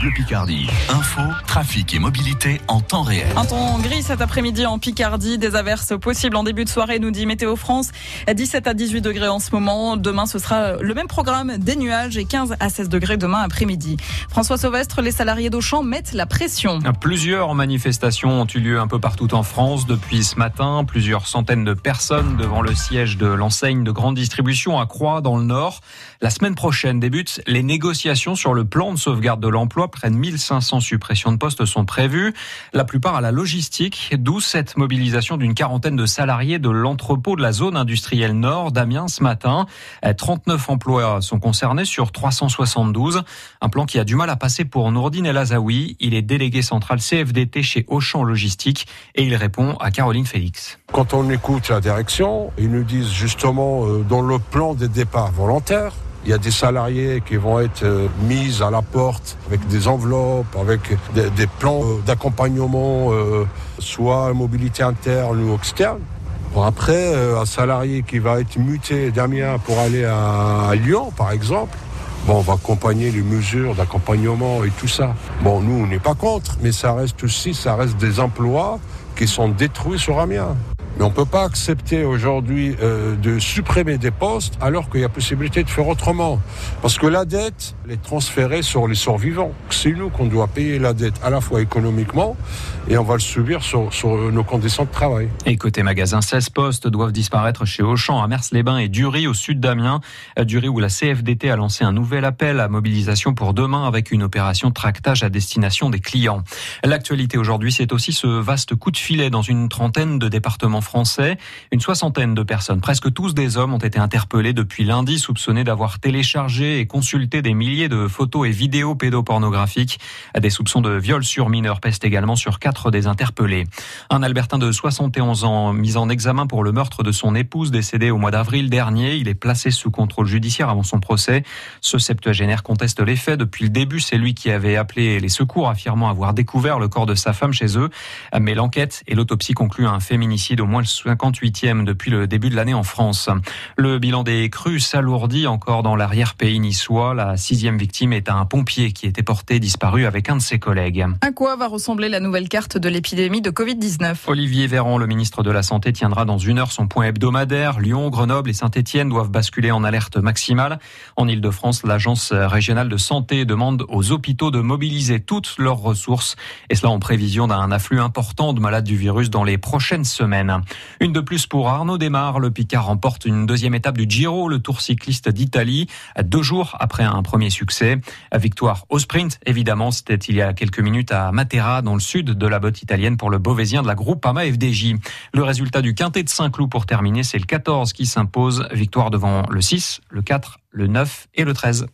Bleu Picardie. Info, trafic et mobilité en temps réel. Un temps gris cet après-midi en Picardie. Des averses possibles en début de soirée, nous dit Météo France. 17 à 18 degrés en ce moment. Demain, ce sera le même programme, des nuages et 15 à 16 degrés demain après-midi. François Sauvestre, les salariés d'Auchan mettent la pression. Plusieurs manifestations ont eu lieu un peu partout en France depuis ce matin. Plusieurs centaines de personnes devant le siège de l'enseigne de grande distribution à Croix, dans le Nord. La semaine prochaine débutent les négociations sur le plan de sauvegarde de l'emploi. Près de 1500 suppressions de postes sont prévues. La plupart à la logistique, d'où cette mobilisation d'une quarantaine de salariés de l'entrepôt de la zone industrielle Nord d'Amiens ce matin. 39 emplois sont concernés sur 372. Un plan qui a du mal à passer pour Nourdine El Azaoui. Il est délégué central CFDT chez Auchan Logistique et il répond à Caroline Félix. Quand on écoute la direction, ils nous disent justement dans le plan des départs volontaires, il y a des salariés qui vont être mis à la porte avec des enveloppes, avec des plans d'accompagnement, soit mobilité interne ou externe. Bon, après, un salarié qui va être muté d'Amiens pour aller à Lyon, par exemple, bon, on va accompagner les mesures d'accompagnement et tout ça. Bon, nous, on n'est pas contre, mais ça reste des emplois qui sont détruits sur Amiens. Mais on ne peut pas accepter aujourd'hui de supprimer des postes alors qu'il y a possibilité de faire autrement. Parce que la dette, elle est transférée sur les survivants. C'est nous qu'on doit payer la dette à la fois économiquement et on va le subir sur nos conditions de travail. Et côté magasin, 16 postes doivent disparaître chez Auchan à Mers-les-Bains et Durie au sud d'Amiens. Durie où la CFDT a lancé un nouvel appel à mobilisation pour demain avec une opération tractage à destination des clients. L'actualité aujourd'hui, c'est aussi ce vaste coup de filet dans une trentaine de départements français. Une soixantaine de personnes, presque tous des hommes, ont été interpellés depuis lundi, soupçonnés d'avoir téléchargé et consulté des milliers de photos et vidéos pédopornographiques. Des soupçons de viol sur mineurs pèsent également sur 4 des interpellés. Un Albertain de 71 ans mis en examen pour le meurtre de son épouse décédée au mois d'avril dernier. Il est placé sous contrôle judiciaire avant son procès. Ce septuagénaire conteste les faits. Depuis le début, c'est lui qui avait appelé les secours, affirmant avoir découvert le corps de sa femme chez eux. Mais l'enquête et l'autopsie concluent à un féminicide au moins le 58e depuis le début de l'année en France. Le bilan des crues s'alourdit encore dans l'arrière-pays niçois. La 6e victime est un pompier qui était porté disparu avec un de ses collègues. À quoi va ressembler la nouvelle carte de l'épidémie de Covid-19 ? Olivier Véran, le ministre de la Santé, tiendra dans une heure son point hebdomadaire. Lyon, Grenoble et Saint-Etienne doivent basculer en alerte maximale. En Île-de-France, l'agence régionale de santé demande aux hôpitaux de mobiliser toutes leurs ressources. Et cela en prévision d'un afflux important de malades du virus dans les prochaines semaines. Une de plus pour Arnaud Démare, le Picard remporte une deuxième étape du Giro, le tour cycliste d'Italie, 2 jours après un premier succès. Victoire au sprint, évidemment, c'était il y a quelques minutes à Matera, dans le sud de la botte italienne pour le Beauvaisien de la Groupama FDJ. Le résultat du quintet de Saint-Cloud pour terminer, c'est le 14 qui s'impose, victoire devant le 6, le 4, le 9 et le 13.